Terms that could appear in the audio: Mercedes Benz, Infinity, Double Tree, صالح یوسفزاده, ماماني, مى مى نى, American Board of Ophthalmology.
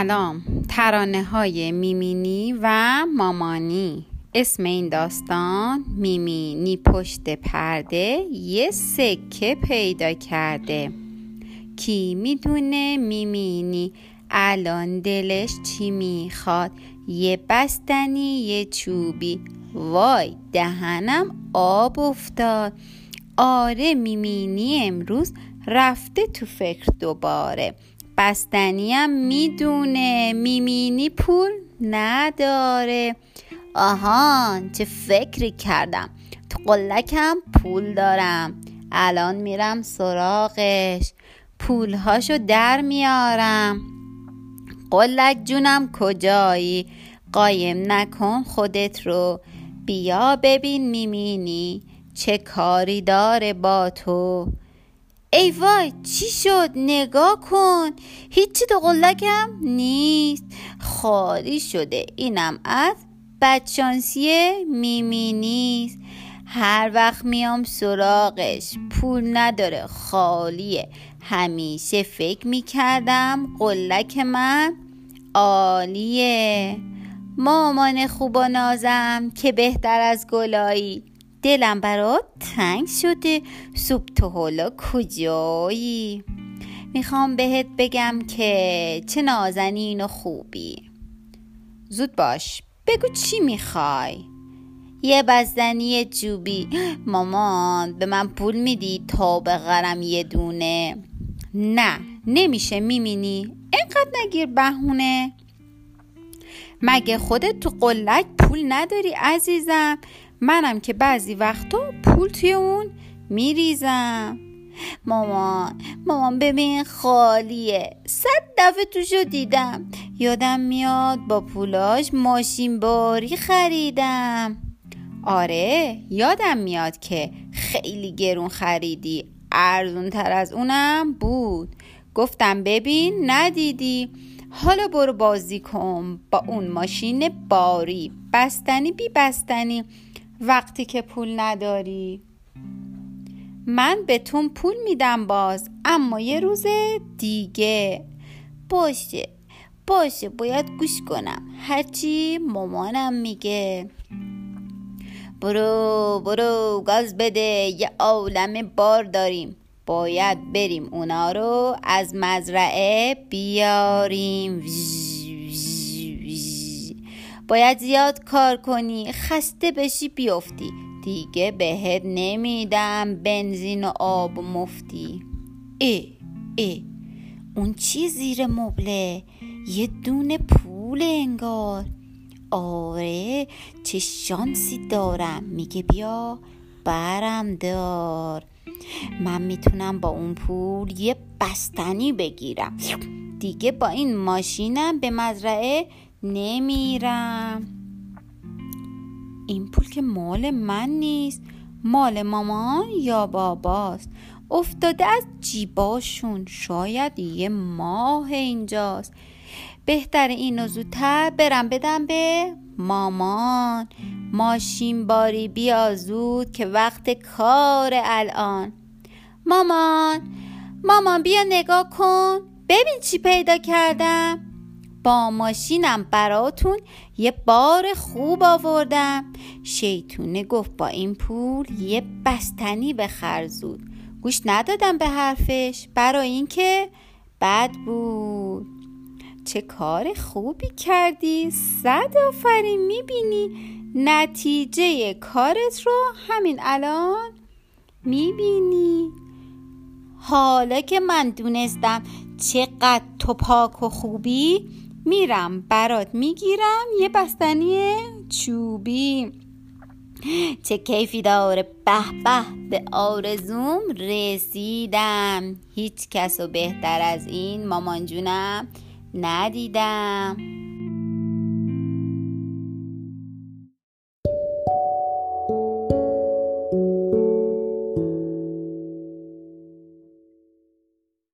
سلام، ترانه های میمینی و مامانی. اسم این داستان میمینی پشت پرده یه سکه پیدا کرده. کی میدونه میمینی الان دلش چی میخواد؟ یه بستنی یه چوبی. وای دهنم آب افتاد. آره میمینی امروز رفته تو فکر دوباره. بستنیم میدونه میمینی پول نداره. آهان چه فکری کردم، تو قلکم پول دارم، الان میرم سراغش، پولهاشو در میارم. قلک جونم کجایی؟ قایم نکن خودت رو، بیا ببین میمینی چه کاری داره با تو. ای وای چی شد؟ نگاه کن، هیچی تو قلکم نیست، خالی شده. اینم از بدشانسی میمینی است. هر وقت میام سراغش پول نداره، خالیه. همیشه فکر میکردم قلک من عالیه. مامان خوب و نازم که بهتر از گلایی، دلم برات تنگ شده، سوپ تو حالا کجایی؟ میخوام بهت بگم که چه نازنین و خوبی. زود باش بگو چی میخوای؟ یه بستنی جوبی. مامان به من پول میدی تا بغرم یه دونه؟ نه نمیشه میمینی، اینقدر نگیر بهونه. مگه خودت تو قلک پول نداری عزیزم؟ منم که بعضی وقتا پول توی اون میریزم. مامان ببین خالیه، 100 دفعه توشو دیدم. یادم میاد با پولاش ماشین باری خریدم. آره یادم میاد که خیلی گرون خریدی، ارزون تر از اونم بود. گفتم ببین ندیدی، حالا برو بازی کن با اون ماشین باری، بستنی بی بستنی وقتی که پول نداری. من بهتون پول میدم باز، اما یه روز دیگه. باشه باید گوش کنم هرچی مامانم میگه. برو گاز بده، یه عالم بار داریم، باید بریم اونا رو از مزرعه بیاریم. باید زیاد کار کنی، خسته بشی بیفتی، دیگه بهت نمیدم بنزین و آب و مفتی. ای اون چی زیر مبله؟ یه دونه پول انگار. آره چه شانسی دارم، میگه بیا برم دار، من میتونم با اون پول یه بستنی بگیرم، دیگه با این ماشینم به مزرعه نمیرم. این پول که مال من نیست، مال مامان یا باباست، افتاده از جیباشون، شاید یه ماه اینجاست. بهتر اینو زودتر برم بدم به مامان. ماشین باری بیا زود که وقت کار الان. مامان بیا نگاه کن ببین چی پیدا کردم. با ماشینم براتون یه بار خوب آوردم. شیطونه گفت با این پول یه بستنی بخر زود. گوش ندادم به حرفش، برای این که بد بود. چه کار خوبی کردی، 100 آفرین. میبینی نتیجه کارت رو همین الان میبینی. حالا که من دونستم چقدر تو پاک و خوبی، میرم برات میگیرم یه بستنی چوبی. چه کیفی داره، به به، به آرزوم رسیدم. هیچ کسو بهتر از این مامان جونم ندیدم.